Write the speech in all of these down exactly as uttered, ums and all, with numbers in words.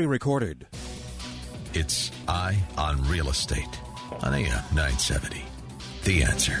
Recorded. It's Eye on Real Estate on A M nine seventy. The Answer.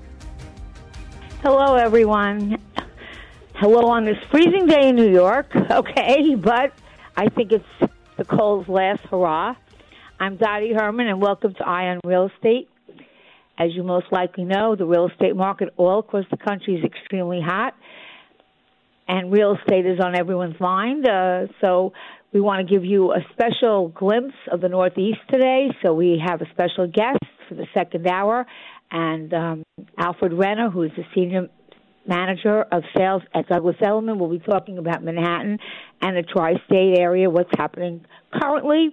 Hello, everyone. Hello on this freezing day in New York, okay, but I think it's the cold's last hurrah. I'm Dottie Herman, and welcome to Eye on Real Estate. As you most likely know, the real estate market all across the country is extremely hot, and real estate is on everyone's mind, uh, so we want to give you a special glimpse of the Northeast today, so we have a special guest for the second hour, and um, Alfred Renner, who is the senior manager of sales at Douglas Elliman, will be talking about Manhattan and the tri-state area, what's happening currently.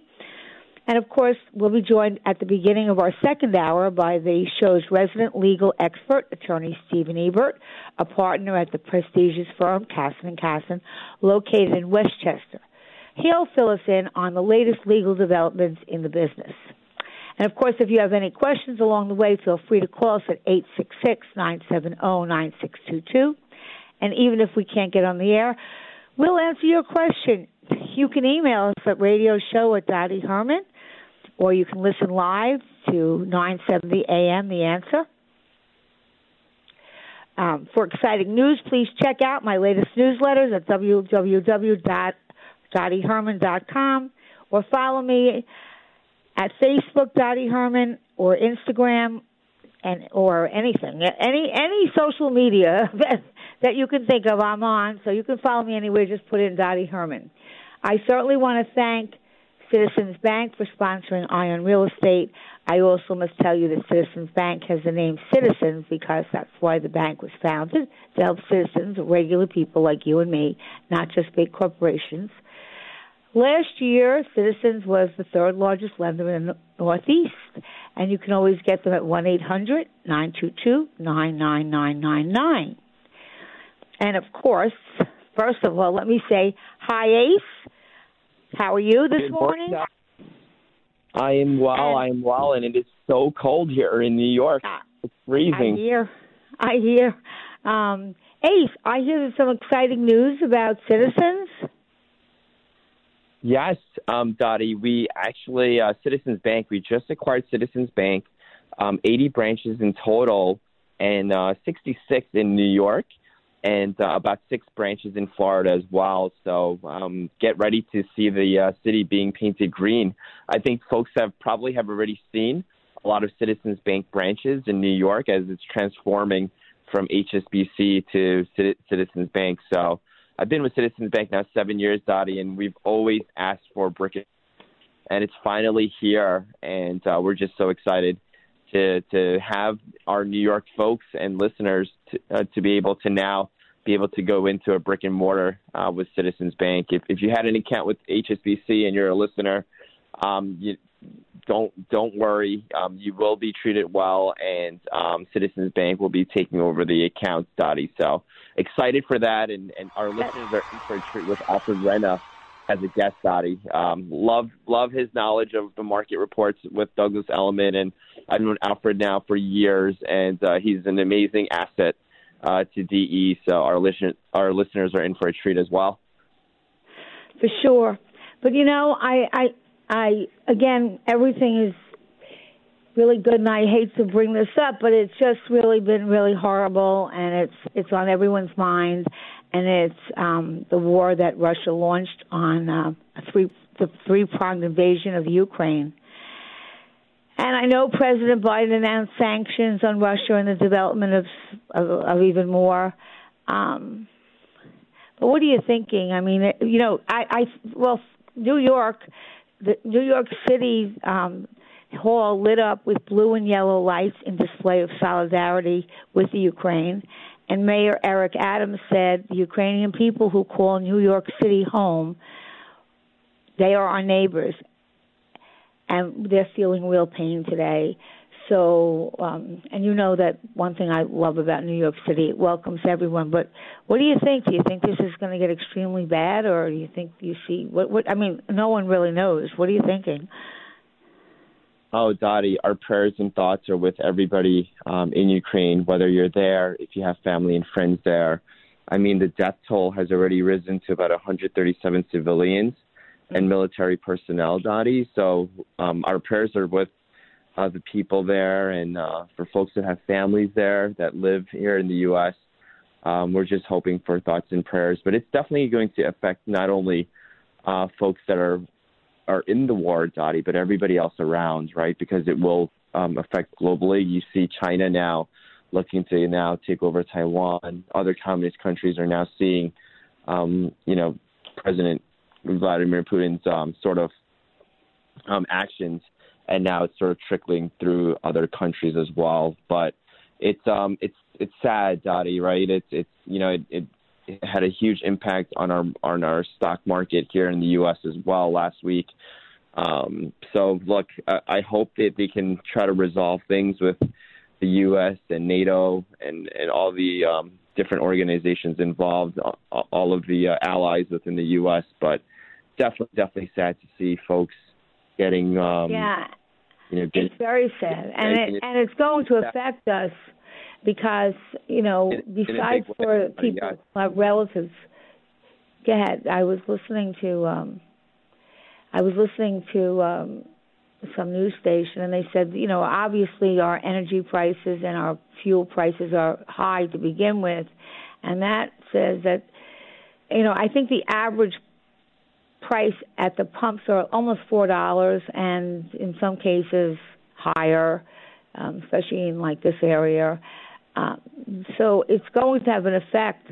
And, of course, we'll be joined at the beginning of our second hour by the show's resident legal expert, attorney Steven Ebert, a partner at the prestigious firm Kasson and Kasson, located in Westchester. He'll fill us in on the latest legal developments in the business. And, of course, if you have any questions along the way, feel free to call us at eight six six, nine seven zero, nine six two two. And even if we can't get on the air, we'll answer your question. You can email us at radioshow at Dottie Herman, or you can listen live to nine seventy A M, The Answer. Um, for exciting news, please check out my latest newsletters at w w w dot dottie herman dot com or follow me at Facebook, Dottie Herman, or Instagram, and or anything, any any social media that, that you can think of, I'm on. So you can follow me anywhere. Just put in Dottie Herman. I certainly want to thank Citizens Bank for sponsoring Eye on Real Estate. I also must tell you that Citizens Bank has the name Citizens because that's why the bank was founded, to help citizens, regular people like you and me, not just big corporations. Last year, Citizens was the third largest lender in the Northeast, and you can always get them at one eight hundred, nine two two, nine nine nine nine nine. And, of course, first of all, let me say, hi, Ace. How are you this morning? I am well, and I am well, and it is so cold here in New York. It's freezing. I hear. I hear. Um, Ace, I hear there's some exciting news about Citizens. Yes, um, Dottie, we actually, uh, Citizens Bank, we just acquired Citizens Bank, um, eighty branches in total, and uh, sixty-six in New York, and uh, about six branches in Florida as well. So um, get ready to see the uh, city being painted green. I think folks have probably have already seen a lot of Citizens Bank branches in New York as it's transforming from H S B C to C- Citizens Bank. So I've been with Citizens Bank now seven years, Dottie, and we've always asked for brick, and it's finally here, and uh, we're just so excited to to have our New York folks and listeners to, uh, to be able to now be able to go into a brick and mortar uh, with Citizens Bank. If if you had an account with H S B C and you're a listener, um, you, don't don't worry, um, you will be treated well, and um, Citizens Bank will be taking over the accounts, Dottie. So excited for that, and, and our listeners are in for a treat with Alfred Renner as a guest, Dottie. Um, love love his knowledge of the market reports with Douglas Elliman, and I've known Alfred now for years, and uh, he's an amazing asset uh, to D E. So our listen our listeners are in for a treat as well. For sure, but you know, I. I... I, again, everything is really good, and I hate to bring this up, but it's just really been really horrible, and it's it's on everyone's mind, and it's um, the war that Russia launched on uh, three, the three-pronged invasion of Ukraine. And I know President Biden announced sanctions on Russia and the development of of, of even more. Um, but what are you thinking? I mean, you know, I, I well, New York, the New York City um, hall lit up with blue and yellow lights in display of solidarity with the Ukraine. And Mayor Eric Adams said, the Ukrainian people who call New York City home, they are our neighbors. And they're feeling real pain today. So, um, and you know that one thing I love about New York City, it welcomes everyone. But what do you think? Do you think this is going to get extremely bad, or do you think you see what? What I mean, no one really knows. What are you thinking? Oh, Dottie, our prayers and thoughts are with everybody um, in Ukraine, whether you're there, if you have family and friends there. I mean, the death toll has already risen to about one hundred thirty-seven civilians and military personnel, Dottie. So um, our prayers are with uh, the people there, and uh, for folks that have families there that live here in the U S, um, we're just hoping for thoughts and prayers. But it's definitely going to affect not only uh, folks that are are in the war, Dottie, but everybody else around, right? Because it will um, affect globally. You see China now looking to now take over Taiwan. Other communist countries are now seeing, um, you know, President Vladimir Putin's um, sort of um, actions, and now it's sort of trickling through other countries as well. But it's um, it's it's sad, Dottie, right? It's it's you know it, it, it had a huge impact on our on our stock market here in the U S as well last week. Um, so look, I, I hope that they can try to resolve things with the U S and NATO and and all the um, different organizations involved, all of the uh, allies within the U S, but definitely, definitely sad to see folks getting. Um, yeah, you know, get, it's very sad, and it, it, and it's going to affect us because you know, in, besides in for people, my uh, relatives. Go ahead. I was listening to, um, I was listening to um, some news station, and they said, you know, obviously our energy prices and our fuel prices are high to begin with, and that says that, you know, I think the average price at the pumps are almost four dollars, and in some cases higher, um, especially in like this area. Uh, so it's going to have an effect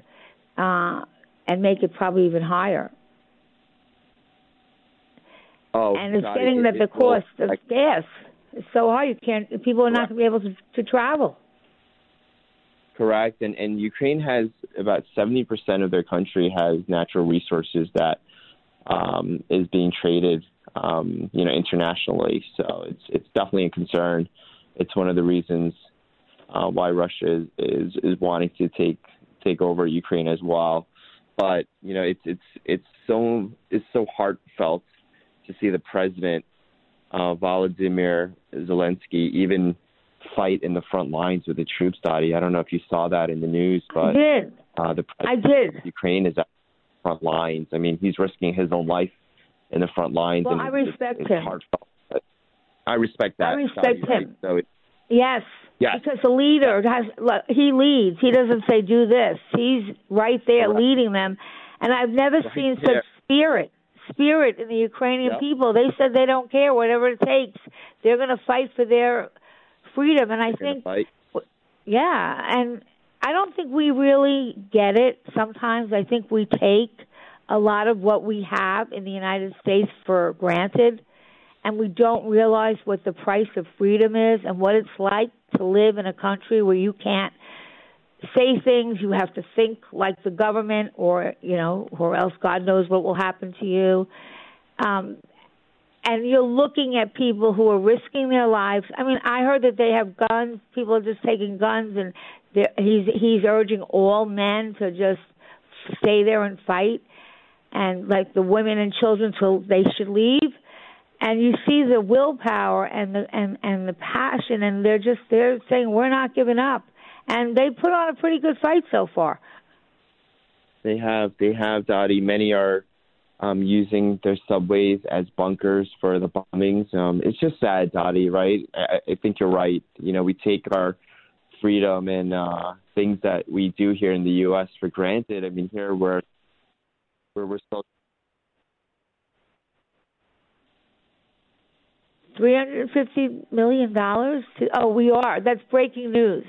uh, and make it probably even higher. Oh, and it's God, getting that the cost of I, gas is so high, you can't, people are not going to be able to, to travel. Correct. And, and Ukraine has about seventy percent of their country has natural resources that um, is being traded, um, you know, internationally. So it's it's definitely a concern. It's one of the reasons uh, why Russia is, is, is wanting to take take over Ukraine as well. But, you know, it's it's it's so it's so heartfelt to see the president, uh, Volodymyr Zelensky, even fight in the front lines with the troops, Dottie. I don't know if you saw that in the news, but I did. Uh, the president I did. of Ukraine is at the front lines. I mean, he's risking his own life in the front lines. Well, and I respect it's, it's him. Heartfelt, but I respect that. I respect Dottie, him. Right? So it, yes. yes. Because the leader, has look, he leads. He doesn't say, do this. He's right there right. leading them. And I've never right seen there. such spirit. Spirit in the Ukrainian yep. people. They said they don't care, whatever it takes. They're going to fight for their freedom. And I They're think, fight. yeah, and I don't think we really get it. Sometimes I think we take a lot of what we have in the United States for granted, and we don't realize what the price of freedom is and what it's like to live in a country where you can't say things, you have to think like the government, or you know, or else God knows what will happen to you. Um, and you're looking at people who are risking their lives. I mean, I heard that they have guns. People are just taking guns, and he's he's urging all men to just stay there and fight, and like the women and children, so they should leave. And you see the willpower and the and and the passion, and they're just they're saying we're not giving up. And they put on a pretty good fight so far. They have, they have, Dottie. Many are um, using their subways as bunkers for the bombings. Um, it's just sad, Dottie, right? I, I think you're right. You know, we take our freedom and uh, things that we do here in the U S for granted. I mean, here we're, we're, we're still three hundred fifty million dollars? To, oh, we are. That's breaking news,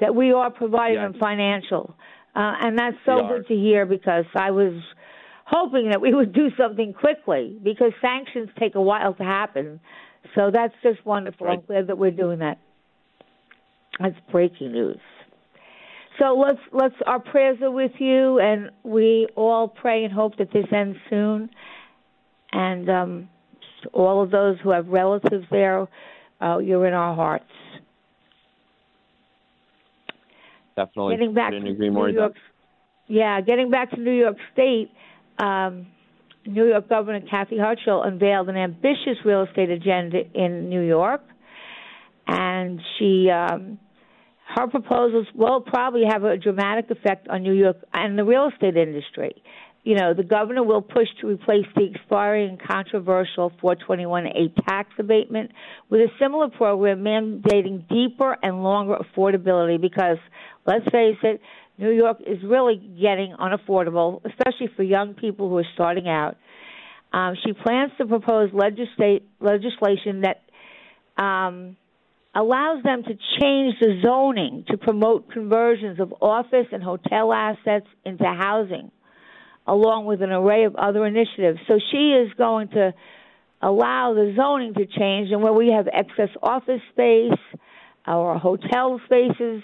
that we are providing yeah. them financial. Uh, and that's so good to hear, because I was hoping that we would do something quickly, because sanctions take a while to happen. So that's just wonderful. That's right. I'm glad that we're doing that. That's breaking news. So let's let's our prayers are with you, and we all pray and hope that this ends soon. And um, all of those who have relatives there, uh, you're in our hearts. Definitely. Getting back to New York, yeah, getting back to New York State, um, New York Governor Kathy Hochul unveiled an ambitious real estate agenda in New York, and she um, her proposals will probably have a dramatic effect on New York and the real estate industry. You know, the governor will push to replace the expiring and controversial four twenty-one A tax abatement with a similar program mandating deeper and longer affordability, because, let's face it, New York is really getting unaffordable, especially for young people who are starting out. Um, she plans to propose legislate, legislation that um, allows them to change the zoning to promote conversions of office and hotel assets into housing, along with an array of other initiatives. So she is going to allow the zoning to change, and where we have excess office space or hotel spaces,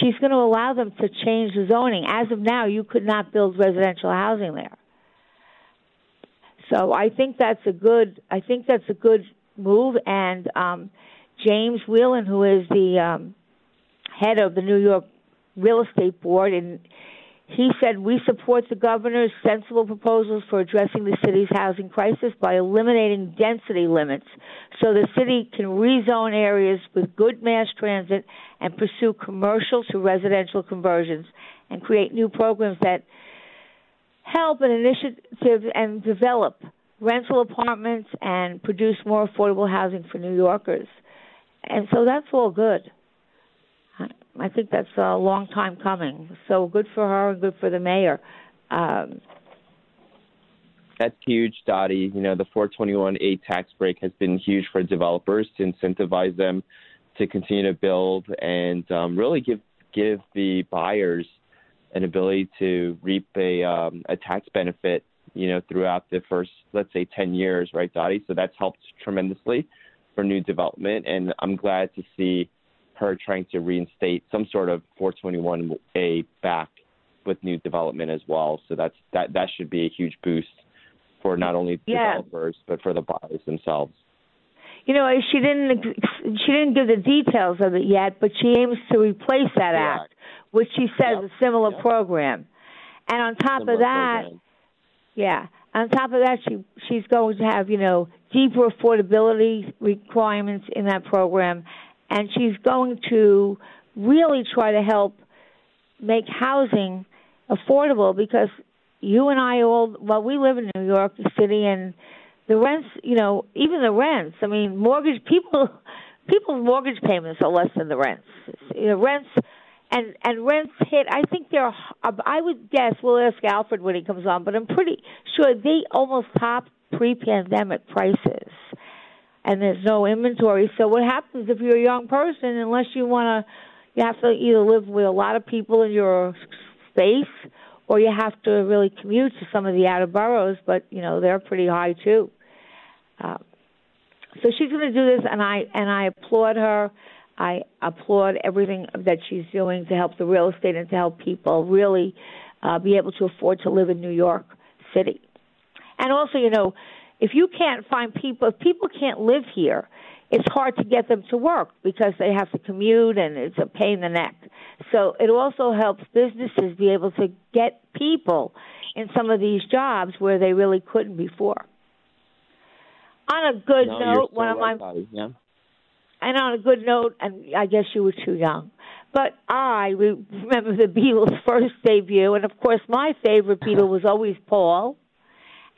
she's going to allow them to change the zoning. As of now, you could not build residential housing there. So I think that's a good, I think that's a good move, and um, James Whelan, who is the um, head of the New York Real Estate Board, in he said, "We support the governor's sensible proposals for addressing the city's housing crisis by eliminating density limits so the city can rezone areas with good mass transit and pursue commercial to residential conversions and create new programs that help and initiatives and develop rental apartments and produce more affordable housing for New Yorkers." And so that's all good. I think that's a long time coming. So good for her and good for the mayor. Um, that's huge, Dottie. You know, the four twenty-one A tax break has been huge for developers to incentivize them to continue to build and um, really give give the buyers an ability to reap a, um, a tax benefit, you know, throughout the first, let's say, ten years, right, Dottie? So that's helped tremendously for new development, and I'm glad to see her trying to reinstate some sort of four twenty-one A back with new development as well. So that's that that should be a huge boost for not only yeah. developers, but for the buyers themselves. You know, she didn't she didn't give the details of it yet, but she aims to replace that yeah. act, which she says yep. is a similar yep. program. And on top similar of that, program. yeah, on top of that, she she's going to have, you know, deeper affordability requirements in that program. And she's going to really try to help make housing affordable, because you and I all, well, we live in New York City, and the rents, you know, even the rents, I mean, mortgage people, people's mortgage payments are less than the rents. You know, rents, and, and rents hit, I think they're, I would guess, we'll ask Alfred when he comes on, but I'm pretty sure they almost topped pre-pandemic prices. And there's no inventory. So what happens if you're a young person, unless you want to, you have to either live with a lot of people in your space, or you have to really commute to some of the outer boroughs, but, you know, they're pretty high too. Uh, so she's going to do this, and I and I applaud her. I applaud everything that she's doing to help the real estate and to help people really uh, be able to afford to live in New York City. And also, you know, if you can't find people, if people can't live here, it's hard to get them to work because they have to commute and it's a pain in the neck. So it also helps businesses be able to get people in some of these jobs where they really couldn't before. On a good no, note, one of my, yeah. and on a good note, and I guess you were too young, but I remember the Beatles' first debut, and of course my favorite Beatle was always Paul.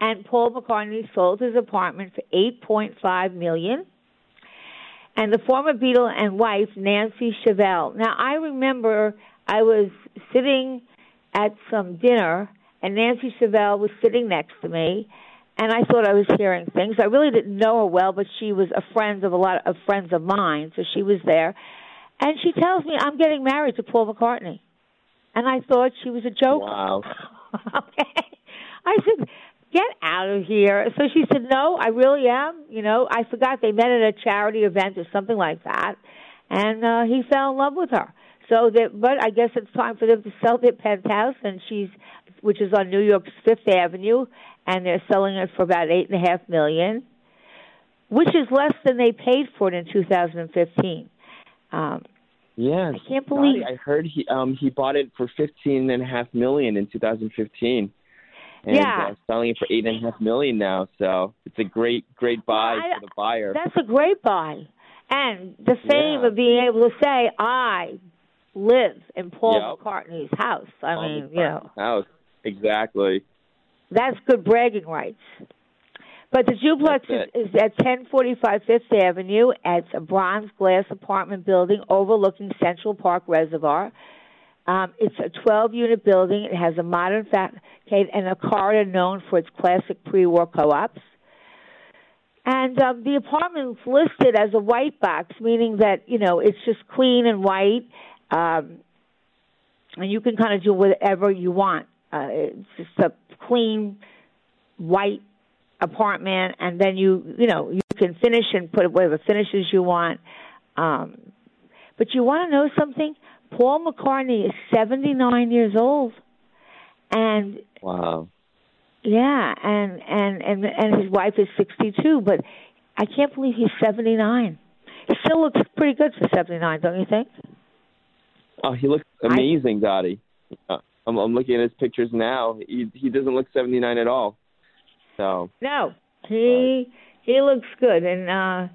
And Paul McCartney sold his apartment for eight point five million dollars. And the former Beatle and wife, Nancy Shevell. Now, I remember I was sitting at some dinner, and Nancy Shevell was sitting next to me, and I thought I was hearing things. I really didn't know her well, but she was a friend of a lot of friends of mine, so she was there. And she tells me I'm getting married to Paul McCartney. And I thought she was a joker. Wow. Okay. I said, get out of here. So she said, no, I really am. You know, I forgot they met at a charity event or something like that. And uh, he fell in love with her. So that, but I guess it's time for them to sell their penthouse, and she's, which is on New York's Fifth Avenue, and they're selling it for about eight and a half million, which is less than they paid for it in two thousand fifteen. Um, yes, I can't believe. I heard he um, he bought it for fifteen and a half million in two thousand fifteen. And yeah. uh, selling it for eight and a half million now, so it's a great, great buy well, I, for the buyer. That's a great buy, and the fame yeah. of being able to say I live in Paul yep. McCartney's house. I Paul mean, McCartney's you know, house exactly. That's good bragging rights. But the duplex is, is at ten forty-five Fifth Avenue. It's a bronze glass apartment building overlooking Central Park Reservoir. Um, it's a twelve-unit building. It has a modern facade and a corridor known for its classic pre-war co-ops. And um, the apartment's listed as a white box, meaning that, you know, it's just clean and white, um, and you can kind of do whatever you want. Uh, it's just a clean, white apartment, and then you, you know, you can finish and put whatever finishes you want. Um, but you want to know something? Paul McCartney is seventy-nine years old, and wow, yeah, and and and and his wife is sixty-two. But I can't believe he's seventy-nine. He still looks pretty good for seventy-nine, don't you think? Oh, he looks amazing, I, Dottie. I'm, I'm looking at his pictures now. He he doesn't look seventy-nine at all. So no, he but. he looks good, and. uh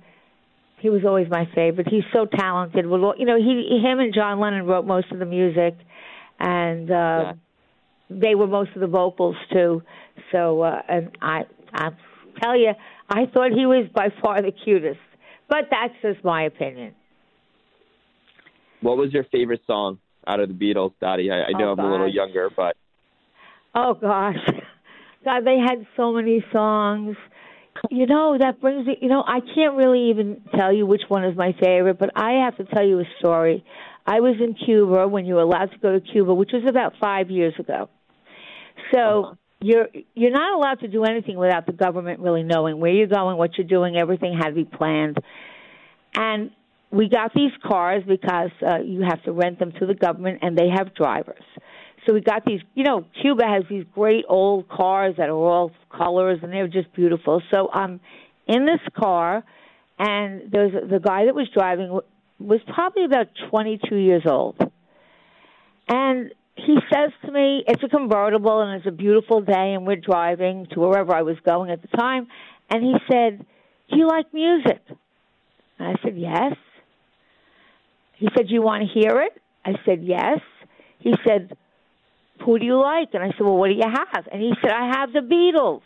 He was always my favorite. He's so talented. Well, you know, he, him and John Lennon wrote most of the music, and uh, yeah. they were most of the vocals too. So, uh, and I, I tell you, I thought he was by far the cutest. But that's just my opinion. What was your favorite song out of the Beatles, Dottie? I, I know oh, I'm gosh. a little younger, but oh gosh, God, they had so many songs. You know, that brings me, you know, I can't really even tell you which one is my favorite, but I have to tell you a story. I was in Cuba when you were allowed to go to Cuba, which was about five years ago. So uh-huh. you're you're not allowed to do anything without the government really knowing where you're going, what you're doing. Everything had to be planned. And we got these cars because uh, you have to rent them to the government, and they have drivers. So we got these, you know, Cuba has these great old cars that are all colors, and they're just beautiful. So I'm in this car, and there's the guy that was driving was probably about twenty-two years old. And he says to me, it's a convertible, and it's a beautiful day, and we're driving to wherever I was going at the time. And he said, do you like music? And I said, yes. He said, do you want to hear it? I said, yes. He said, who do you like? And I said, well, what do you have? And he said, I have the Beatles.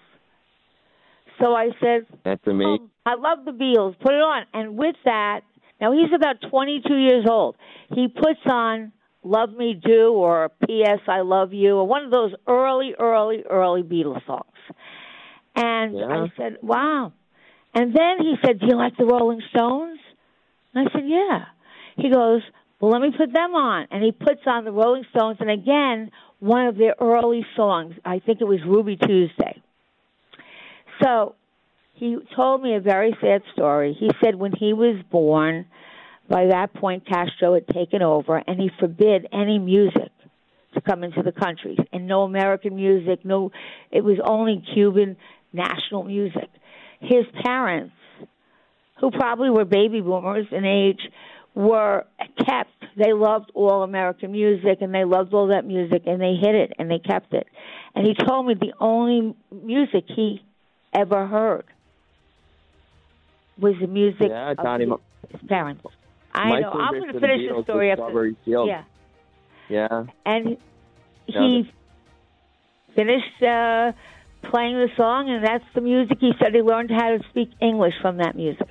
So I said, that's amazing. Oh, I love the Beatles. Put it on. And with that, now he's about twenty-two years old. He puts on Love Me Do or P S I Love You or one of those early, early, early Beatles songs. And yeah. I said, wow. And then he said, do you like the Rolling Stones? And I said, yeah. He goes, well, let me put them on. And he puts on the Rolling Stones. And again, one of their early songs. I think it was Ruby Tuesday. So he told me a very sad story. He said when he was born, by that point Castro had taken over, and he forbid any music to come into the country. And no American music, no, it was only Cuban national music. His parents, who probably were baby boomers in age, were kept. They loved all American music, and they loved all that music, and they hid it, and they kept it. And he told me the only music he ever heard was the music yeah, of his, his parents. I My know. I'm going to finish the story after. Yeah. Yeah. And he yeah. finished uh, playing the song, and that's the music. He said he learned how to speak English from that music.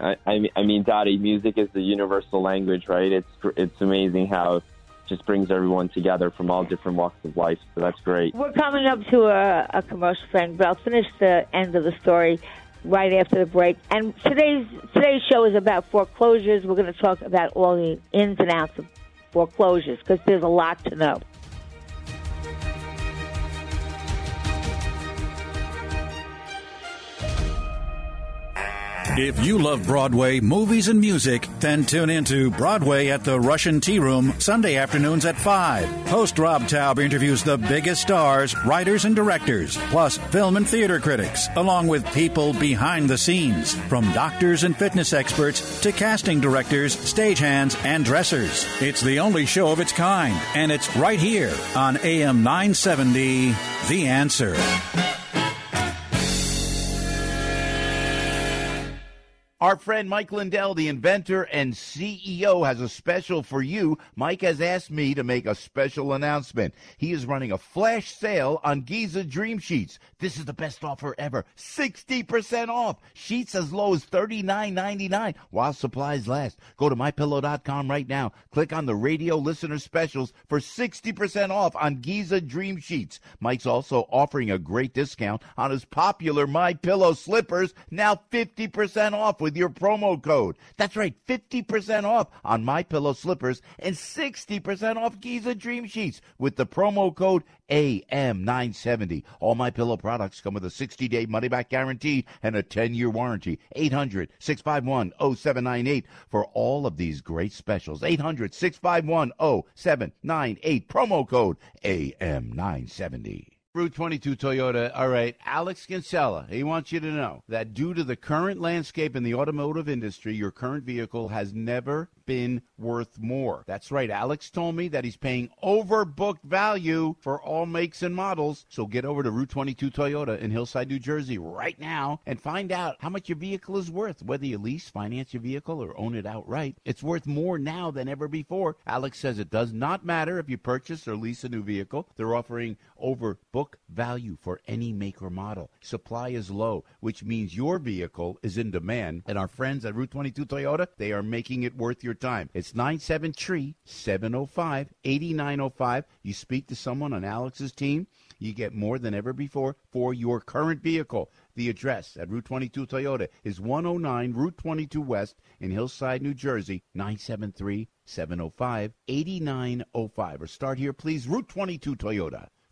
I, I mean, Dottie, music is the universal language, right? It's it's amazing how just brings everyone together from all different walks of life, so that's great. We're coming up to a, a commercial friend, but I'll finish the end of the story right after the break. And today's today's show is about foreclosures. We're going to talk about all the ins and outs of foreclosures because there's a lot to know. If you love Broadway, movies, and music, then tune into Broadway at the Russian Tea Room Sunday afternoons at five. Host Rob Taub interviews the biggest stars, writers, and directors, plus film and theater critics, along with people behind the scenes, from doctors and fitness experts to casting directors, stagehands, and dressers. It's the only show of its kind, and it's right here on A M nine seventy, The Answer. Our friend Mike Lindell, the inventor and C E O, has a special for you. Mike has asked me to make a special announcement. He is running a flash sale on Giza Dream Sheets. This is the best offer ever. sixty percent off. Sheets as low as thirty-nine ninety-nine while supplies last. Go to my pillow dot com right now. Click on the radio listener specials for sixty percent off on Giza Dream Sheets. Mike's also offering a great discount on his popular MyPillow slippers, now fifty percent off with your promo code. That's right, fifty percent off on MyPillow slippers and sixty percent off Giza Dream Sheets with the promo code A M nine seventy. All MyPillow products come with a sixty-day money-back guarantee and a ten-year warranty. eight hundred, six five one, oh seven nine eight for all of these great specials. eight hundred, six five one, oh seven nine eight, promo code A M nine seventy. Route twenty-two Toyota. All right, Alex Kinsella, he wants you to know that due to the current landscape in the automotive industry, your current vehicle has never been worth more. That's right, Alex told me that he's paying overbooked value for all makes and models. So get over to Route twenty-two Toyota in Hillside, New Jersey right now and find out how much your vehicle is worth. Whether you lease, finance your vehicle, or own it outright, it's worth more now than ever before. Alex says it does not matter if you purchase or lease a new vehicle. They're offering overbooked value for any make or model. Supply is low, which means your vehicle is in demand, and our friends at Route twenty-two Toyota, they are making it worth your time. It's nine seven three, seven oh five, eight nine oh five. You speak to someone on Alex's team, you get more than ever before for your current vehicle. The address at Route twenty-two Toyota is one oh nine Route twenty-two West in Hillside, New Jersey, nine seven three, seven oh five, eight nine oh five. Or start here, please, Route twenty-two Toyota.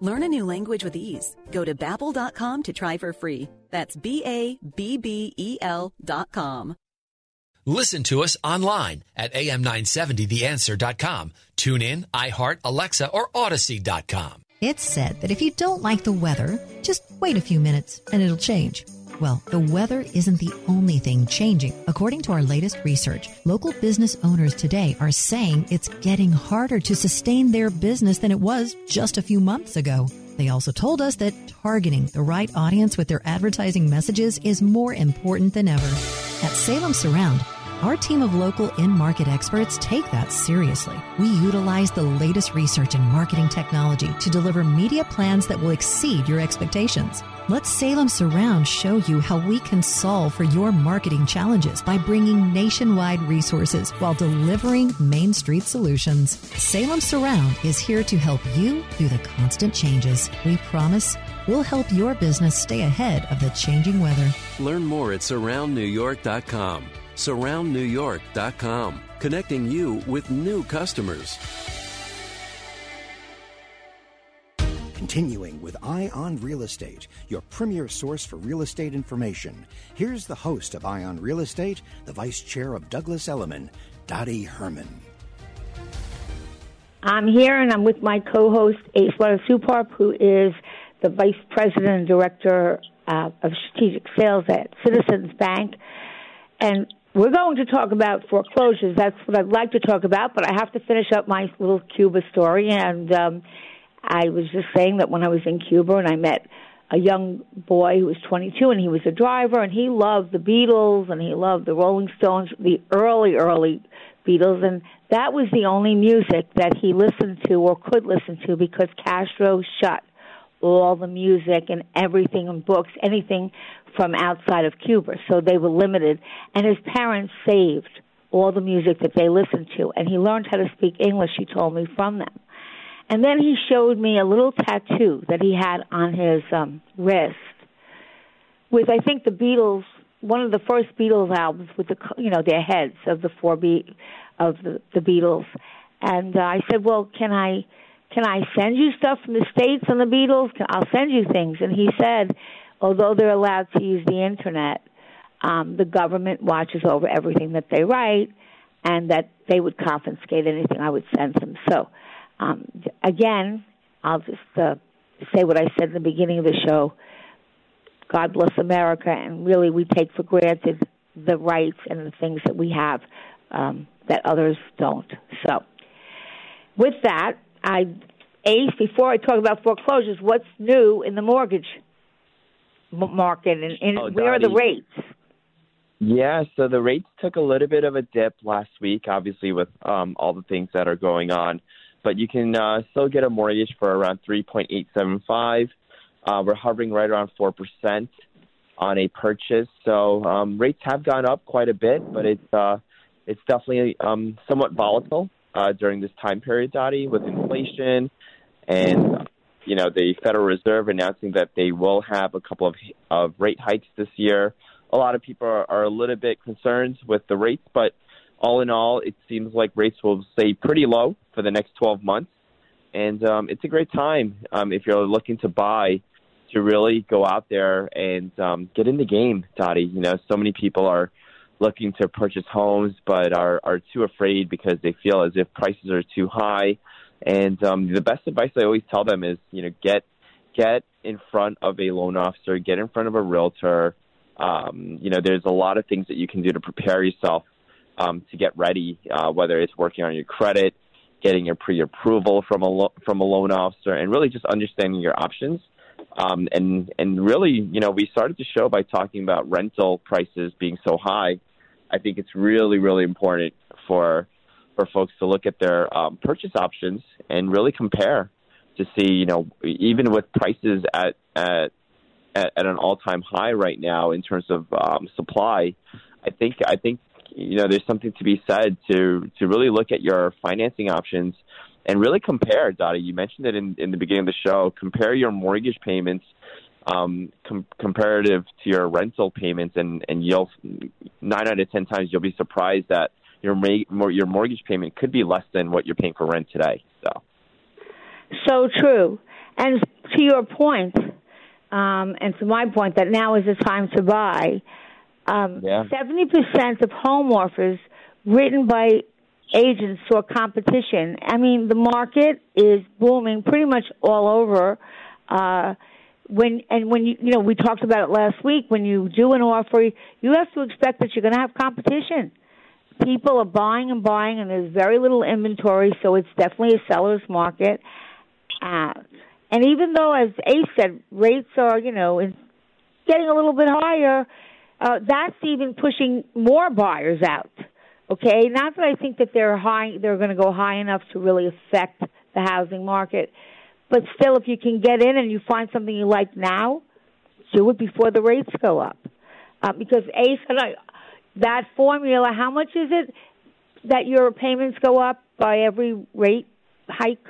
Learn a new language with ease. Go to babbel dot com to try for free. That's B A B B E L dot com. Listen to us online at A M nine seventy the answer dot com. Tune in, iHeart, Alexa, or Odyssey dot com. It's said that if you don't like the weather, just wait a few minutes and it'll change. Well, the weather isn't the only thing changing. According to our latest research, local business owners today are saying it's getting harder to sustain their business than it was just a few months ago. They also told us that targeting the right audience with their advertising messages is more important than ever. At Salem Surround, our team of local in-market experts take that seriously. We utilize the latest research and marketing technology to deliver media plans that will exceed your expectations. Let Salem Surround show you how we can solve for your marketing challenges by bringing nationwide resources while delivering Main Street solutions. Salem Surround is here to help you through the constant changes. We promise we'll help your business stay ahead of the changing weather. Learn more at surround new york dot com. surround new york dot com, connecting you with new customers. Continuing with Eye on Real Estate, your premier source for real estate information. Here's the host of Eye on Real Estate, the vice chair of Douglas Elliman, Dottie Herman. I'm here and I'm with my co-host, Ace Supap, who is the vice president and director uh, of strategic sales at Citizens Bank. And we're going to talk about foreclosures. That's what I'd like to talk about, but I have to finish up my little Cuba story. And um, I was just saying that when I was in Cuba and I met a young boy who was twenty-two, and he was a driver, and he loved the Beatles, and he loved the Rolling Stones, the early, early Beatles, and that was the only music that he listened to or could listen to because Castro shut all the music and everything and books, anything from outside of Cuba. So they were limited. And his parents saved all the music that they listened to. And he learned how to speak English, he told me, from them. And then he showed me a little tattoo that he had on his um, wrist with, I think, the Beatles, one of the first Beatles albums with the, you know, their heads of the four beat of the, the Beatles. And uh, I said, well, can I, can I send you stuff from the States on the Beatles? I'll send you things. And he said, although they're allowed to use the internet, um, the government watches over everything that they write, and that they would confiscate anything I would send them. So, um, again, I'll just uh, say what I said in the beginning of the show. God bless America, and really we take for granted the rights and the things that we have um, that others don't. So with that, I, Ace, before I talk about foreclosures, what's new in the mortgage market, and, and oh, where Dottie. Are the rates? Yeah, so the rates took a little bit of a dip last week, obviously with um, all the things that are going on, but you can uh, still get a mortgage for around three point eight seven five. Uh, we're hovering right around four percent on a purchase. So um, rates have gone up quite a bit, but it's uh, it's definitely um, somewhat volatile uh, during this time period, Dottie, with inflation and, you know, the Federal Reserve announcing that they will have a couple of, of rate hikes this year. A lot of people are, are a little bit concerned with the rates, but all in all, it seems like rates will stay pretty low for the next twelve months. And um, it's a great time um, if you're looking to buy, to really go out there and um, get in the game, Dottie. You know, so many people are looking to purchase homes but are, are too afraid because they feel as if prices are too high. And um, the best advice I always tell them is, you know, get get in front of a loan officer, get in front of a realtor. Um, you know, there's a lot of things that you can do to prepare yourself um, to get ready, uh, whether it's working on your credit, getting your pre-approval from a lo- from a loan officer, and really just understanding your options. Um, and and really, you know, we started the show by talking about rental prices being so high. I think it's really, really important for for folks to look at their um, purchase options and really compare to see, you know, even with prices at at at, at an all-time high right now in terms of um, supply, I think I think. You know, there's something to be said to to really look at your financing options and really compare, Dottie. You mentioned it in, in the beginning of the show. Compare your mortgage payments um, com- comparative to your rental payments, and, and you'll nine out of ten times you'll be surprised that your ma- your mortgage payment could be less than what you're paying for rent today. So, so true. And to your point, um, and to my point, that now is the time to buy. Um, yeah. seventy percent of home offers written by agents saw competition. I mean, the market is booming pretty much all over. Uh, when and when you, you know, we talked about it last week. When you do an offer, you have to expect that you're going to have competition. People are buying and buying, and there's very little inventory, so it's definitely a seller's market. Uh, and even though, as Ace said, rates are, you know, getting a little bit higher, Uh, that's even pushing more buyers out, okay? Not that I think that they're high, they're going to go high enough to really affect the housing market, but still, if you can get in and you find something you like now, do it before the rates go up. Uh, because Ace, that formula, how much is it that your payments go up by every rate hike?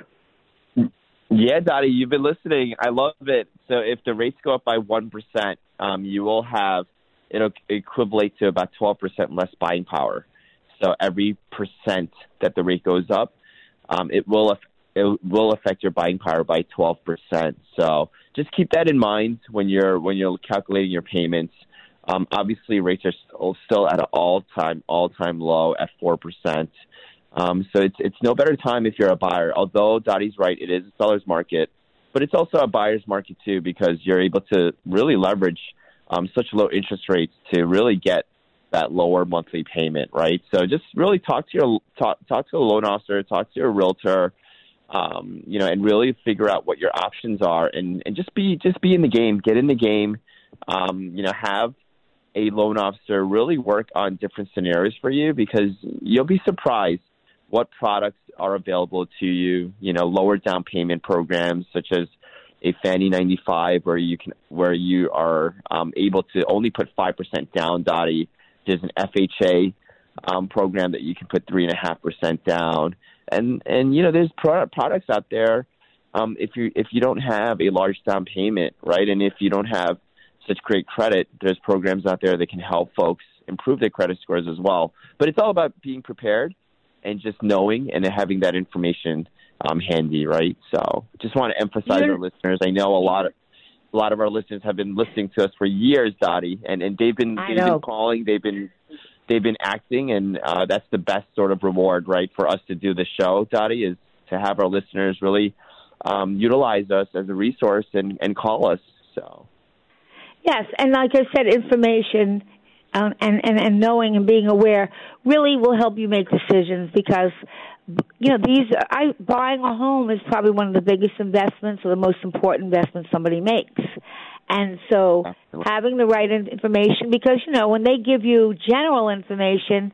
Yeah, Dottie, you've been listening. I love it. So if the rates go up by one percent, um, you will have it'll equivalent to about twelve percent less buying power. So every percent that the rate goes up, um, it will it will affect your buying power by twelve percent. So just keep that in mind when you're when you're calculating your payments. Um, obviously, rates are still, still at an all-time all-time low at four percent. Um, so it's it's no better time if you're a buyer. Although Dottie's right, it is a seller's market, but it's also a buyer's market too because you're able to really leverage Um, such low interest rates to really get that lower monthly payment, right? So just really talk to your talk, talk to a loan officer, talk to your realtor, um, you know, and really figure out what your options are, and, and just be just be in the game, get in the game, um, you know, have a loan officer really work on different scenarios for you, because you'll be surprised what products are available to you. You know, lower down payment programs such as a Fannie ninety-five, where you can where you are um, able to only put five percent down. Dottie, there's an F H A um, program that you can put three and a half percent down, and and you know there's product, products out there. Um, if you if you don't have a large down payment, right, and if you don't have such great credit, there's programs out there that can help folks improve their credit scores as well. But it's all about being prepared and just knowing and having that information um, handy, right? So just want to emphasize our listeners. I know a lot of a lot of our listeners have been listening to us for years, Dottie, and, and they've been they've been calling, they've been they've been acting, and uh, that's the best sort of reward, right, for us to do the show, Dottie, is to have our listeners really um, utilize us as a resource and, and call us. So yes, and like I said, information um, and, and, and knowing and being aware really will help you make decisions, because, you know, these I, buying a home is probably one of the biggest investments or the most important investment somebody makes. And so Absolutely. Having the right information, because, you know, when they give you general information,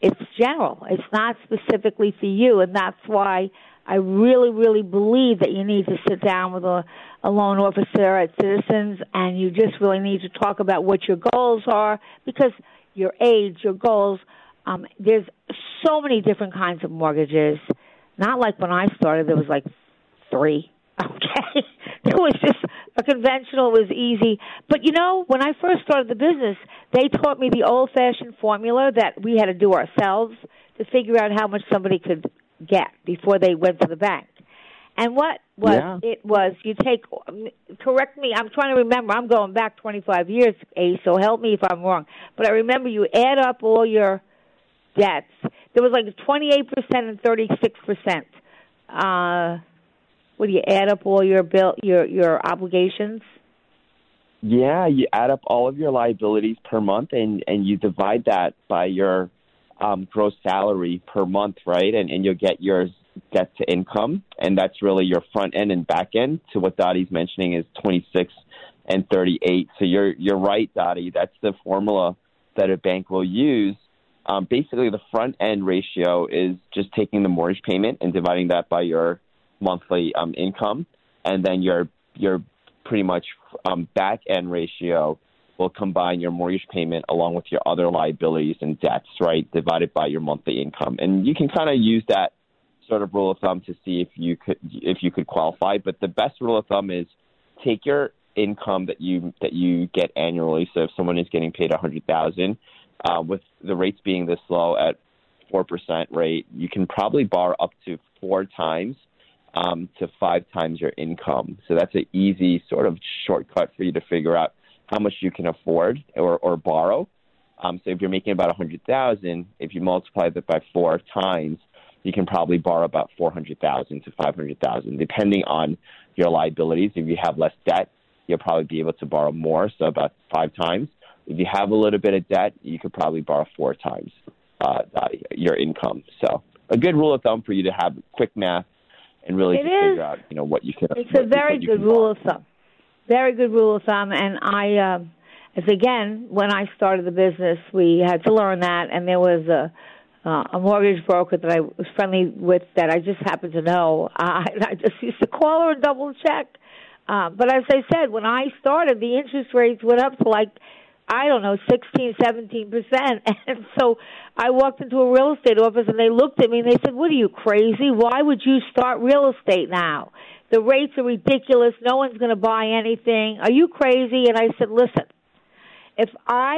it's general. It's not specifically for you, and that's why I really, really believe that you need to sit down with a, a loan officer at Citizens, and you just really need to talk about what your goals are, because your age, your goals, um, there's so many different kinds of mortgages. Not like when I started, there was like three, okay? It was just a conventional, it was easy. But, you know, when I first started the business, they taught me the old-fashioned formula that we had to do ourselves to figure out how much somebody could get before they went to the bank. And what was yeah. it was, you take, correct me, I'm trying to remember, I'm going back twenty-five years, Ace, so help me if I'm wrong, but I remember you add up all your debts. There was like twenty-eight percent and thirty-six percent. Uh, what do you add up all your bill, your, your obligations? Yeah, you add up all of your liabilities per month, and, and you divide that by your Um, gross salary per month, right? And and you'll get your debt to income, and that's really your front end and back end. To what Dottie's mentioning is twenty-six and thirty-eight. So you're you're right, Dottie. That's the formula that a bank will use. Um, basically, the front end ratio is just taking the mortgage payment and dividing that by your monthly um, income, and then your your pretty much um, back end ratio will combine your mortgage payment along with your other liabilities and debts, right, divided by your monthly income. And you can kind of use that sort of rule of thumb to see if you could if you could qualify. But the best rule of thumb is take your income that you that you get annually. So if someone is getting paid one hundred thousand dollars, uh, with the rates being this low at four percent rate, you can probably borrow up to four times um, to five times your income. So that's an easy sort of shortcut for you to figure out how much you can afford or, or borrow. Um, so if you're making about one hundred thousand dollars, if you multiply that by four times, you can probably borrow about four hundred thousand dollars to five hundred thousand dollars, depending on your liabilities. If you have less debt, you'll probably be able to borrow more, so about five times. If you have a little bit of debt, you could probably borrow four times uh, your income. So a good rule of thumb for you to have quick math and really it is, figure out, you know, what you can afford. It's a very good rule of thumb. Very good rule of thumb, and I, uh, as again, when I started the business, we had to learn that, and there was a, uh, a mortgage broker that I was friendly with that I just happened to know. I, I just used to call her and double-check. Uh, but as I said, when I started, the interest rates went up to like, I don't know, sixteen, seventeen percent, and so I walked into a real estate office, and they looked at me, and they said, "What are you, crazy? Why would you start real estate now? The rates are ridiculous. No one's going to buy anything. Are you crazy?" And I said, listen, if I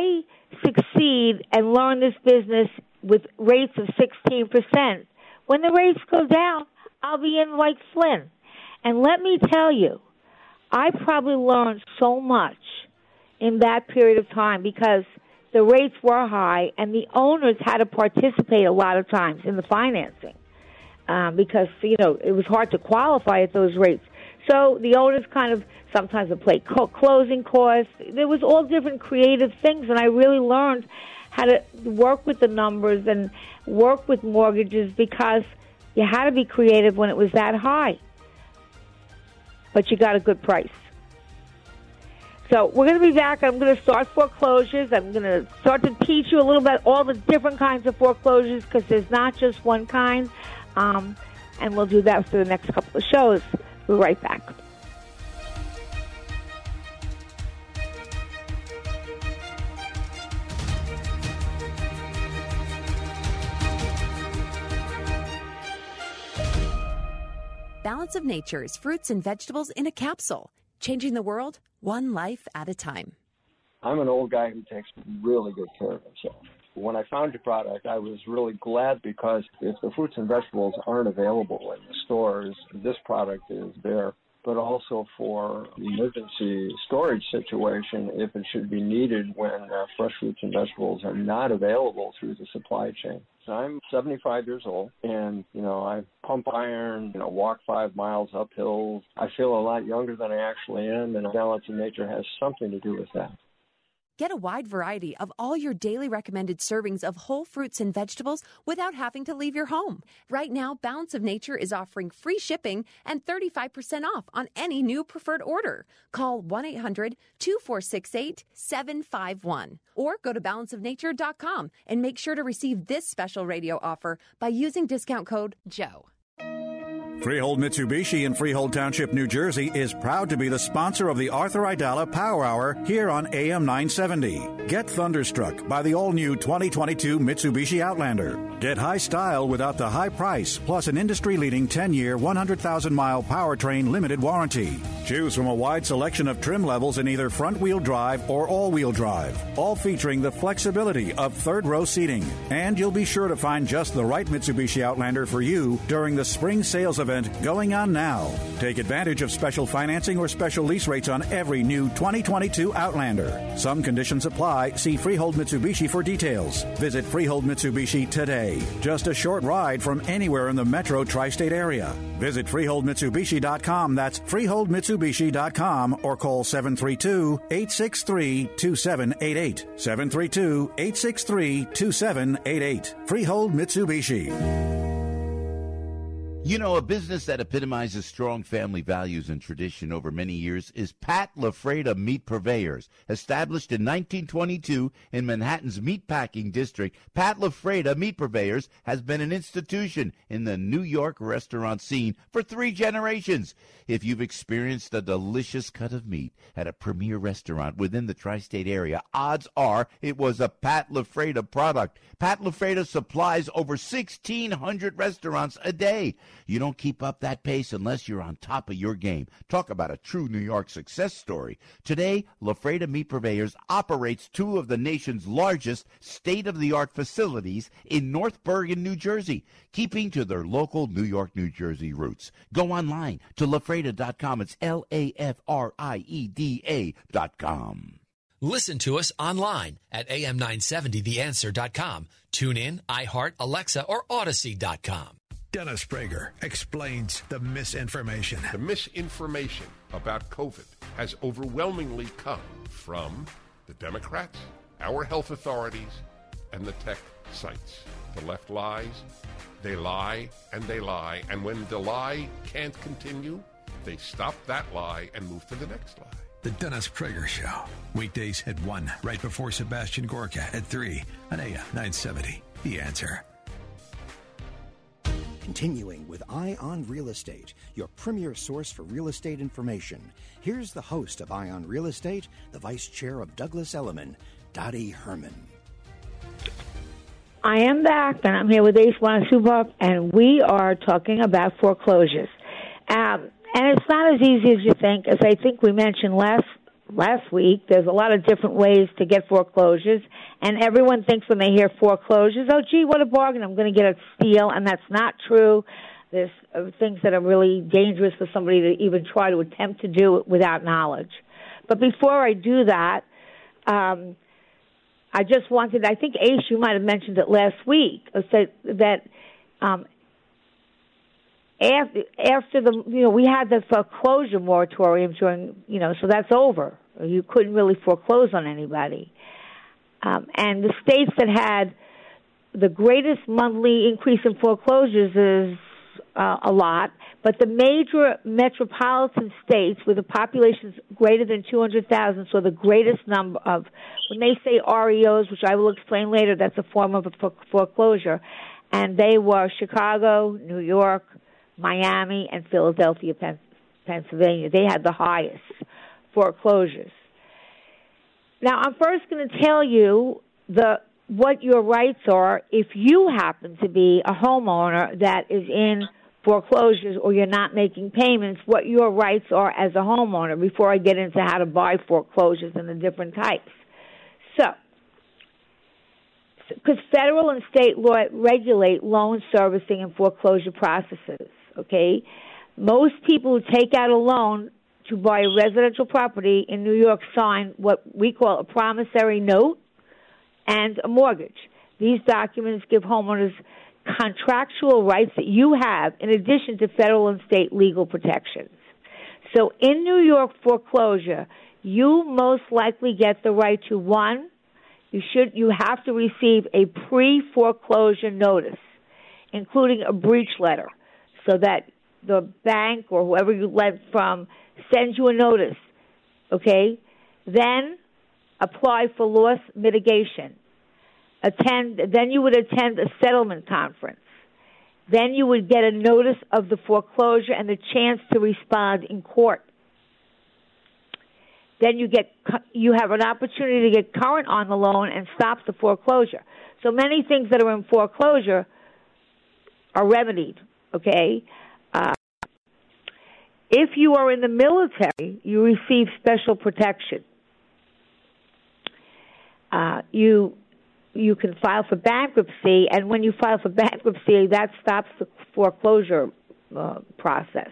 succeed and learn this business with rates of sixteen percent, when the rates go down, I'll be in like Flynn. And let me tell you, I probably learned so much in that period of time, because the rates were high and the owners had to participate a lot of times in the financing. Um, because, you know, it was hard to qualify at those rates. So the owners kind of sometimes would play co- closing costs. There was all different creative things, and I really learned how to work with the numbers and work with mortgages, because You had to be creative when it was that high. But you got a good price. So we're going to be back. I'm going to start foreclosures. I'm going to start to teach you a little bit all the different kinds of foreclosures because there's not just one kind. Um, and we'll do that for the next couple of shows. We'll be right back. Balance of Nature's fruits and vegetables in a capsule. Changing the world, one life at a time. I'm an old guy who takes really good care of himself. When I found your product, I was really glad because if the fruits and vegetables aren't available in the stores, this product is there. But also for the emergency storage situation, if it should be needed when uh, fresh fruits and vegetables are not available through the supply chain. So I'm seventy-five years old, and, you know, I pump iron, you know, walk five miles up hills. I feel a lot younger than I actually am, and Balance of Nature has something to do with that. Get a wide variety of all your daily recommended servings of whole fruits and vegetables without having to leave your home. Right now, Balance of Nature is offering free shipping and thirty-five percent off on any new preferred order. Call one eight hundred two four six eight seven five one or go to balance of nature dot com and make sure to receive this special radio offer by using discount code Joe. Freehold Mitsubishi in Freehold Township, New Jersey is proud to be the sponsor of the Arthur Idala Power Hour here on A M nine seventy. Get thunderstruck by the all-new twenty twenty-two Mitsubishi Outlander. Get high style without the high price, plus an industry-leading ten-year, one hundred thousand mile powertrain limited warranty. Choose from a wide selection of trim levels in either front-wheel drive or all-wheel drive, all featuring the flexibility of third-row seating. And you'll be sure to find just the right Mitsubishi Outlander for you during the spring sales event going on now. Take advantage of special financing or special lease rates on every new twenty twenty-two Outlander. Some conditions apply. See Freehold Mitsubishi for details. Visit Freehold Mitsubishi today. Just a short ride from anywhere in the metro tri-state area. Visit freehold mitsubishi dot com. That's freehold mitsubishi dot com or call seven three two eight six three two seven eight eight. seven three two eight six three two seven eight eight. Freehold Mitsubishi. You know, a business that epitomizes strong family values and tradition over many years is Pat LaFrieda Meat Purveyors. Established in nineteen twenty-two in Manhattan's meatpacking district, Pat LaFrieda Meat Purveyors has been an institution in the New York restaurant scene for three generations. If you've experienced a delicious cut of meat at a premier restaurant within the tri-state area, odds are it was a Pat LaFrieda product. Pat LaFrieda supplies over sixteen hundred restaurants a day. You don't keep up that pace unless you're on top of your game. Talk about a true New York success story. Today, LaFrieda Meat Purveyors operates two of the nation's largest state-of-the-art facilities in North Bergen, New Jersey, keeping to their local New York, New Jersey roots. Go online to lafrieda dot com. It's L A F R I E D A dot com. Listen to us online at A M nine seventy the answer dot com. Tune in, iHeart, Alexa, or Odyssey dot com. Dennis Prager explains the misinformation. The misinformation about COVID has overwhelmingly come from the Democrats, our health authorities, and the tech sites. The left lies, they lie, and they lie. And when the lie can't continue, they stop that lie and move to the next lie. The Dennis Prager Show. Weekdays at one, right before Sebastian Gorka at three on A M nine seventy. The Answer. Continuing with Eye on Real Estate, your premier source for real estate information. Here's the host of Eye on Real Estate, the vice chair of Douglas Elliman, Dottie Herman. I am back, and I'm here with Ace Supap, and we are talking about foreclosures. Um, and it's not as easy as you think. As I think we mentioned last last week, there's a lot of different ways to get foreclosures, and everyone thinks when they hear foreclosures, oh, gee, what a bargain, I'm going to get a steal, and that's not true. There's things that are really dangerous for somebody to even try to attempt to do it without knowledge. But before I do that, um, I just wanted, I think, Ace, you might have mentioned it last week, said that um, after, after the, you know, we had the foreclosure moratorium during, you know, so that's over. You couldn't really foreclose on anybody. Um, and the states that had the greatest monthly increase in foreclosures is uh, a lot, but the major metropolitan states with the populations greater than two hundred thousand saw the greatest number of, when they say R E Os, which I will explain later, that's a form of a foreclosure, and they were Chicago, New York, Miami, and Philadelphia, Pennsylvania. They had the highest foreclosures. Now, I'm first going to tell you the what your rights are if you happen to be a homeowner that is in foreclosures or you're not making payments, what your rights are as a homeowner before I get into how to buy foreclosures and the different types. So, because federal and state law regulate loan servicing and foreclosure processes, okay? Most people who take out a loan to buy a residential property in New York sign what we call a promissory note and a mortgage. These documents give homeowners contractual rights that you have in addition to federal and state legal protections. So in New York foreclosure, you most likely get the right to, one, you should you have to receive a pre-foreclosure notice, including a breach letter, so that the bank or whoever you lent from sends you a notice, okay? Then apply for loss mitigation. Attend, then you would attend a settlement conference. Then you would get a notice of the foreclosure and the chance to respond in court. Then you get, you have an opportunity to get current on the loan and stop the foreclosure. So many things that are in foreclosure are remedied, okay? Uh, if you are in the military, you receive special protection. Uh, you you can file for bankruptcy, and when you file for bankruptcy, that stops the foreclosure uh, process.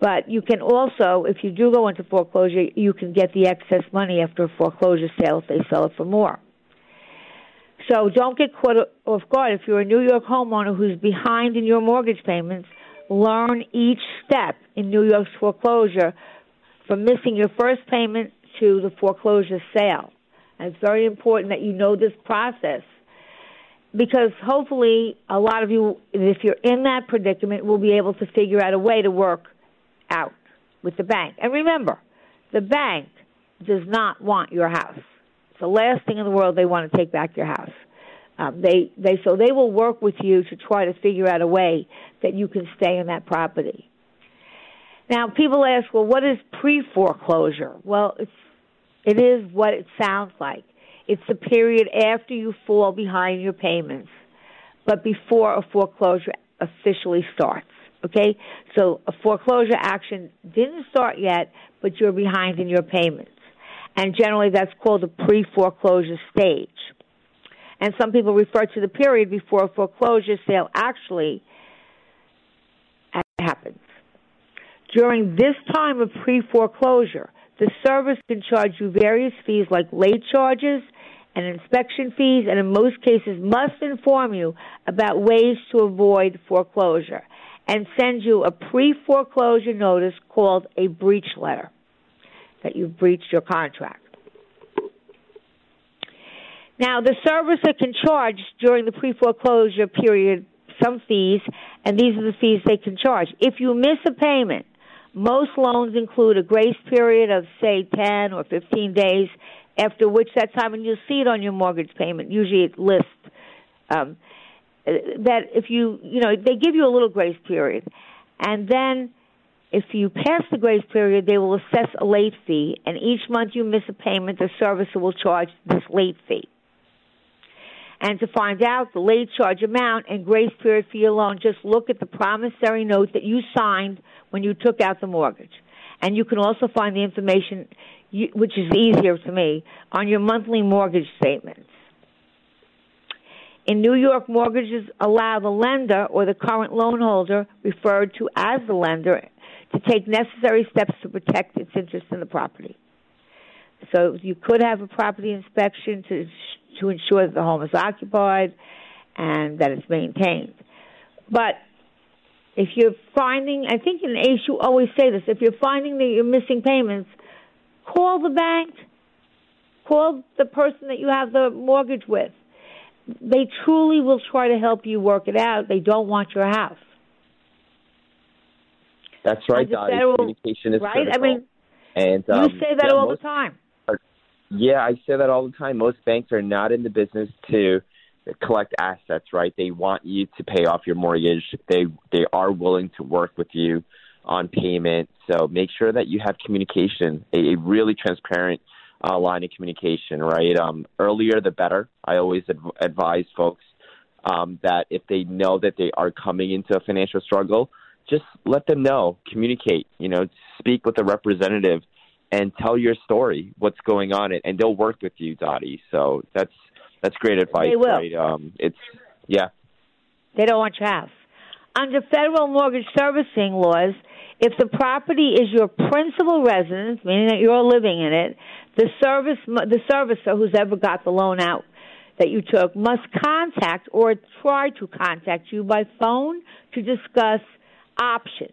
But you can also, if you do go into foreclosure, you can get the excess money after a foreclosure sale if they sell it for more. So don't get caught off guard. If you're a New York homeowner who's behind in your mortgage payments, learn each step in New York's foreclosure from missing your first payment to the foreclosure sale. And it's very important that you know this process because hopefully a lot of you, if you're in that predicament, will be able to figure out a way to work out with the bank. And remember, the bank does not want your house. It's the last thing in the world they want to take back your house. Um, they, they so they will work with you to try to figure out a way that you can stay in that property. Now, people ask, well, what is pre-foreclosure? Well, it's, it is what it sounds like. It's the period after you fall behind your payments, but before a foreclosure officially starts, okay? So a foreclosure action didn't start yet, but you're behind in your payments. And generally that's called the pre-foreclosure stage. And some people refer to the period before a foreclosure sale actually happens. During this time of pre-foreclosure, the service can charge you various fees like late charges and inspection fees, and in most cases must inform you about ways to avoid foreclosure and send you a pre-foreclosure notice called a breach letter that you've breached your contract. Now, the servicer can charge during the pre-foreclosure period some fees, and these are the fees they can charge. If you miss a payment, most loans include a grace period of, say, ten or fifteen days, after which that time, and you'll see it on your mortgage payment. Usually it lists um, that if you, you know, they give you a little grace period. And then if you pass the grace period, they will assess a late fee, and each month you miss a payment, the servicer will charge this late fee. And to find out the late charge amount and grace period for your loan, just look at the promissory note that you signed when you took out the mortgage. And you can also find the information, which is easier to me, on your monthly mortgage statements. In New York, mortgages allow the lender or the current loan holder, referred to as the lender, to take necessary steps to protect its interest in the property. So you could have a property inspection to to ensure that the home is occupied and that it's maintained. But if you're finding, I think in ACE you always say this, if you're finding that you're missing payments, call the bank, call the person that you have the mortgage with. They truly will try to help you work it out. They don't want your house. That's right, Dottie. Communication is right? critical. I mean, and, um, you say that yeah, all most, the time. Are, yeah, I say that all the time. Most banks are not in the business to collect assets, right? They want you to pay off your mortgage. They they are willing to work with you on payment. So make sure that you have communication, a, a really transparent uh, line of communication, right? Um, earlier, the better. I always adv- advise folks um, that if they know that they are coming into a financial struggle, just let them know, communicate, you know, speak with a representative and tell your story, what's going on, and they'll work with you, Dottie. So that's that's great advice. They will. Right? Um, it's, yeah. They don't want chaff. Under federal mortgage servicing laws, if the property is your principal residence, meaning that you're living in it, the service, the servicer who's ever got the loan out that you took must contact or try to contact you by phone to discuss options.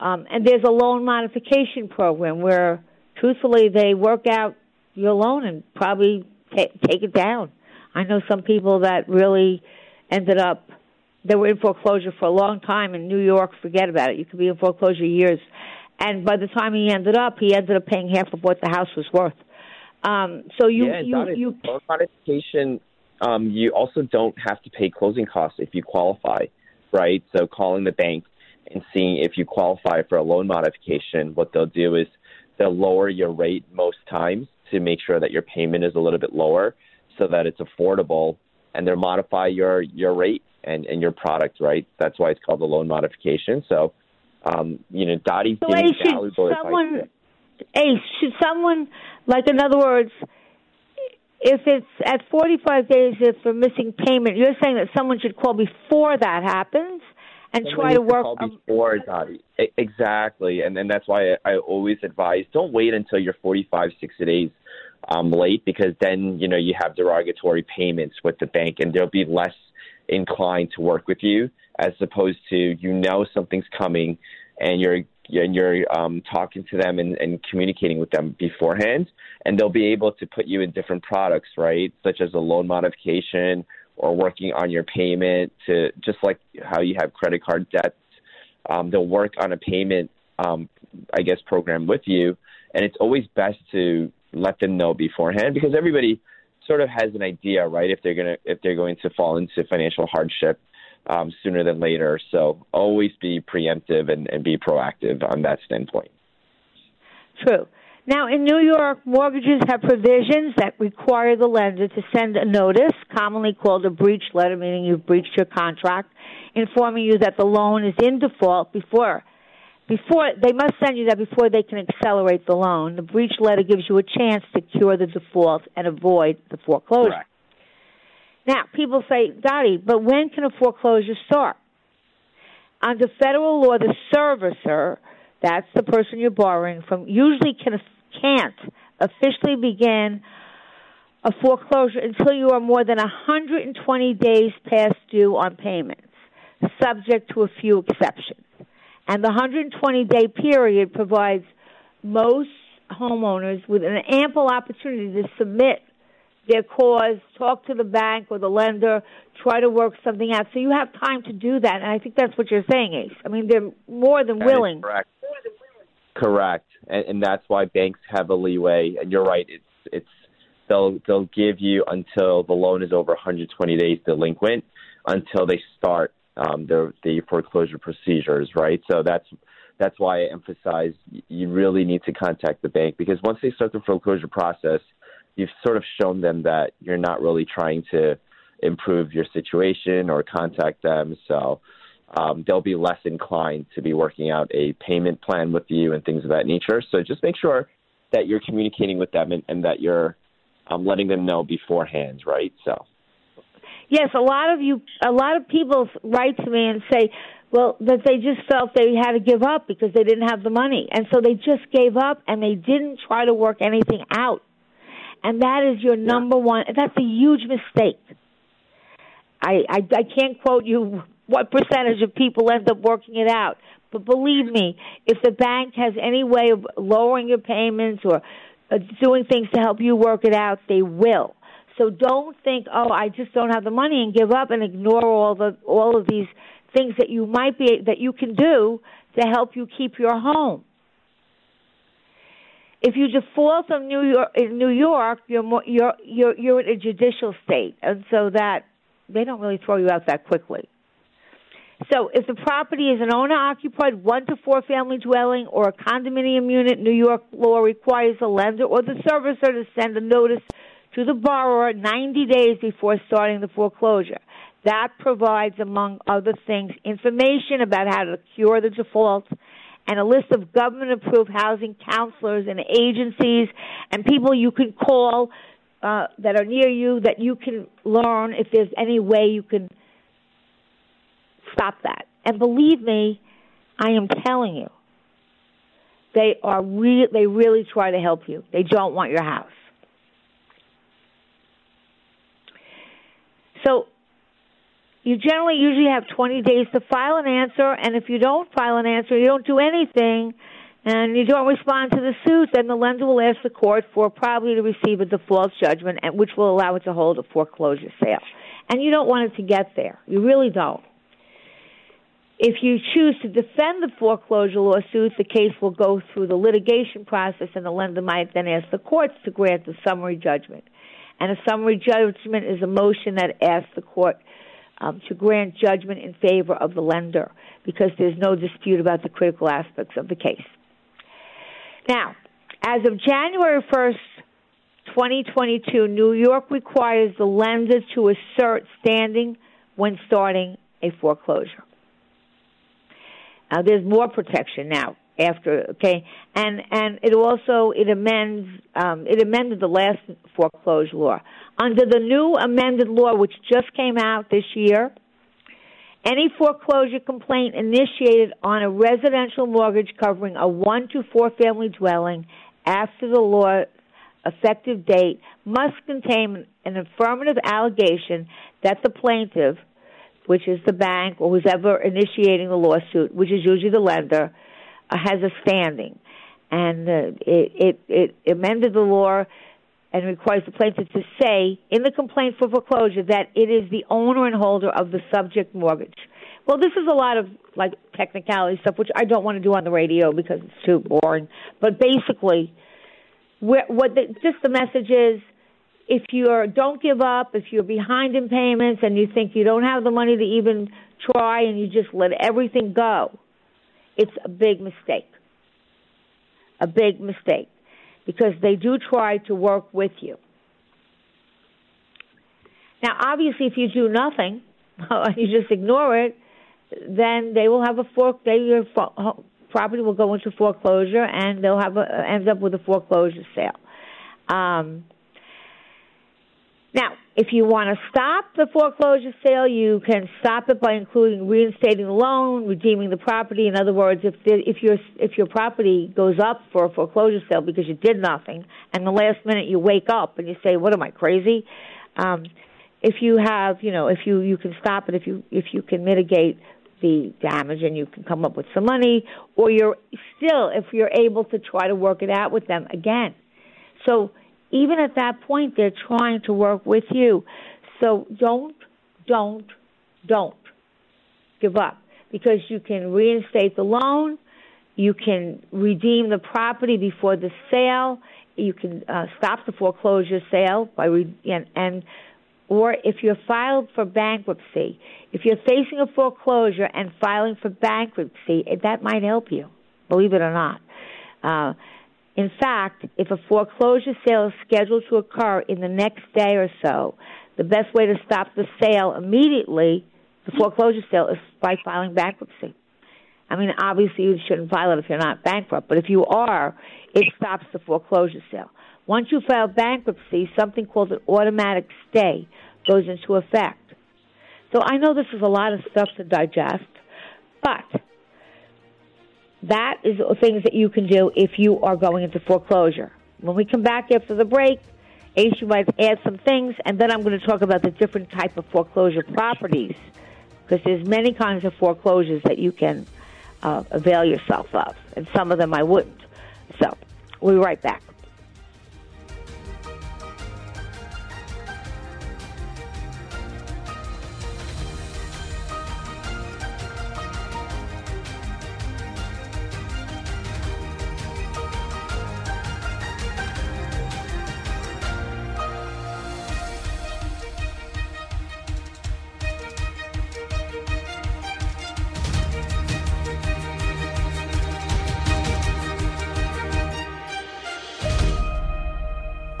Um, and there's a loan modification program where, truthfully, they work out your loan and probably t- take it down. I know some people that really ended up, they were in foreclosure for a long time in New York. Forget about it. You could be in foreclosure years. And by the time he ended up, he ended up paying half of what the house was worth. Um, so you, yeah, you, you, you loan modification, um, you also don't have to pay closing costs if you qualify, right? So calling the bank and seeing if you qualify for a loan modification, what they'll do is they'll lower your rate most times to make sure that your payment is a little bit lower so that it's affordable, and they'll modify your, your rate and, and your product, right? That's why it's called the loan modification. So, um, you know, Dottie's so giving Ace, valuable should someone, advice. Ace, should someone, like in other words, if it's at forty-five days, if they're missing payment, you're saying that someone should call before that happens and someone try to work. To call before, um, Dottie. Exactly. And, and that's why I, I always advise, don't wait until you're forty-five, sixty days um, late, because then, you know, you have derogatory payments with the bank and there'll be less inclined to work with you, as opposed to, you know, something's coming and you're and you're um, talking to them and, and communicating with them beforehand, and they'll be able to put you in different products, right, such as a loan modification or working on your payment, to just like how you have credit card debts. Um, they'll work on a payment, um, I guess, program with you, and it's always best to let them know beforehand, because everybody sort of has an idea, right, if they're gonna if they're going to fall into financial hardship um, sooner than later. So always be preemptive and, and be proactive on that standpoint. True. Now, in New York, mortgages have provisions that require the lender to send a notice, commonly called a breach letter, meaning you've breached your contract, informing you that the loan is in default before Before they must send you that before they can accelerate the loan. The breach letter gives you a chance to cure the default and avoid the foreclosure. Correct. Now, people say, Dottie, but when can a foreclosure start? Under federal law, the servicer, that's the person you're borrowing from, usually can, can't officially begin a foreclosure until you are more than one hundred twenty days past due on payments, subject to a few exceptions. And the one hundred twenty day period provides most homeowners with an ample opportunity to submit their cause, talk to the bank or the lender, try to work something out. So you have time to do that, and I think that's what you're saying, Ace. I mean, they're more than that willing. Correct. More than willing. Correct, and, and that's why banks have a leeway. And you're right; it's it's they'll they'll give you until the loan is over one hundred twenty days delinquent until they start Um, the, the foreclosure procedures, right? So that's that's why I emphasize you really need to contact the bank, because once they start the foreclosure process, you've sort of shown them that you're not really trying to improve your situation or contact them. So um, they'll be less inclined to be working out a payment plan with you and things of that nature. So just make sure that you're communicating with them and, and that you're um, letting them know beforehand, right? So. Yes, a lot of you, a lot of people write to me and say, well, that they just felt they had to give up because they didn't have the money. And so they just gave up and they didn't try to work anything out. And that is your number one, that's a huge mistake. I, I, I can't quote you what percentage of people end up working it out. But believe me, if the bank has any way of lowering your payments or uh, doing things to help you work it out, they will. So don't think, oh, I just don't have the money, and give up and ignore all the all of these things that you might be that you can do to help you keep your home. If you default on New York, in New York, you're more, you're you're you're in a judicial state, and so that they don't really throw you out that quickly. So, if the property is an owner-occupied one to four family dwelling or a condominium unit, New York law requires the lender or the servicer to send a notice to the borrower ninety days before starting the foreclosure. That provides, among other things, information about how to cure the default and a list of government-approved housing counselors and agencies and people you can call uh, that are near you that you can learn if there's any way you can stop that. And believe me, I am telling you, they are re- they really try to help you. They don't want your house. So you generally usually have twenty days to file an answer, and if you don't file an answer, you don't do anything, and you don't respond to the suit, then the lender will ask the court for probably to receive a default judgment, and which will allow it to hold a foreclosure sale. And you don't want it to get there. You really don't. If you choose to defend the foreclosure lawsuit, the case will go through the litigation process, and the lender might then ask the courts to grant the summary judgment. And a summary judgment is a motion that asks the court um, to grant judgment in favor of the lender because there's no dispute about the critical aspects of the case. Now, as of January first, twenty twenty-two, New York requires the lender to assert standing when starting a foreclosure. Now, there's more protection now after, okay, and and it also it amends um, it amended the last foreclosure law. Under the new amended law, which just came out this year, any foreclosure complaint initiated on a residential mortgage covering a one to four family dwelling after the law's effective date must contain an affirmative allegation that the plaintiff, which is the bank or who's ever initiating the lawsuit, which is usually the lender, uh, has a standing. And uh, it, it, it amended the law and requires the plaintiff to say in the complaint for foreclosure that it is the owner and holder of the subject mortgage. Well, this is a lot of like technicality stuff, which I don't want to do on the radio because it's too boring. But basically, where, what the, just the message is, if you don't give up, if you're behind in payments and you think you don't have the money to even try and you just let everything go, it's a big mistake, a big mistake, because they do try to work with you. Now, obviously, if you do nothing and you just ignore it, then they will have a fork, they, your property will go into foreclosure and they'll have a, end up with a foreclosure sale. Um Now, if you want to stop the foreclosure sale, you can stop it by including reinstating the loan, redeeming the property. In other words, if the, if your if your property goes up for a foreclosure sale because you did nothing, and the last minute you wake up and you say, "What am I, crazy?" Um, if you have, you know, if you, you can stop it, if you if you can mitigate the damage and you can come up with some money, or you're still if you're able to try to work it out with them again, so. Even at that point, they're trying to work with you. So don't, don't, don't give up because you can reinstate the loan. You can redeem the property before the sale. You can uh, stop the foreclosure sale by re- and, and or if you're filed for bankruptcy, if you're facing a foreclosure and filing for bankruptcy, that might help you, believe it or not. Uh, In fact, if a foreclosure sale is scheduled to occur in the next day or so, the best way to stop the sale immediately, the foreclosure sale, is by filing bankruptcy. I mean, obviously you shouldn't file it if you're not bankrupt, but if you are, it stops the foreclosure sale. Once you file bankruptcy, something called an automatic stay goes into effect. So I know this is a lot of stuff to digest, but that is things that you can do if you are going into foreclosure. When we come back after the break, Ace, you might add some things, and then I'm going to talk about the different type of foreclosure properties because there's many kinds of foreclosures that you can uh, avail yourself of, and some of them I wouldn't. So we'll be right back.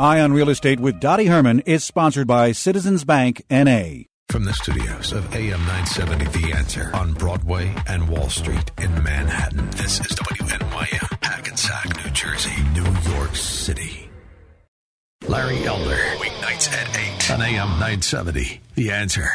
Eye on Real Estate with Dottie Herman is sponsored by Citizens Bank, N A From the studios of A M nine seventy The Answer on Broadway and Wall Street in Manhattan, this is W N Y M, Hackensack, New Jersey, New York City. Larry Elder, weeknights at eight on A M nine seventy The Answer.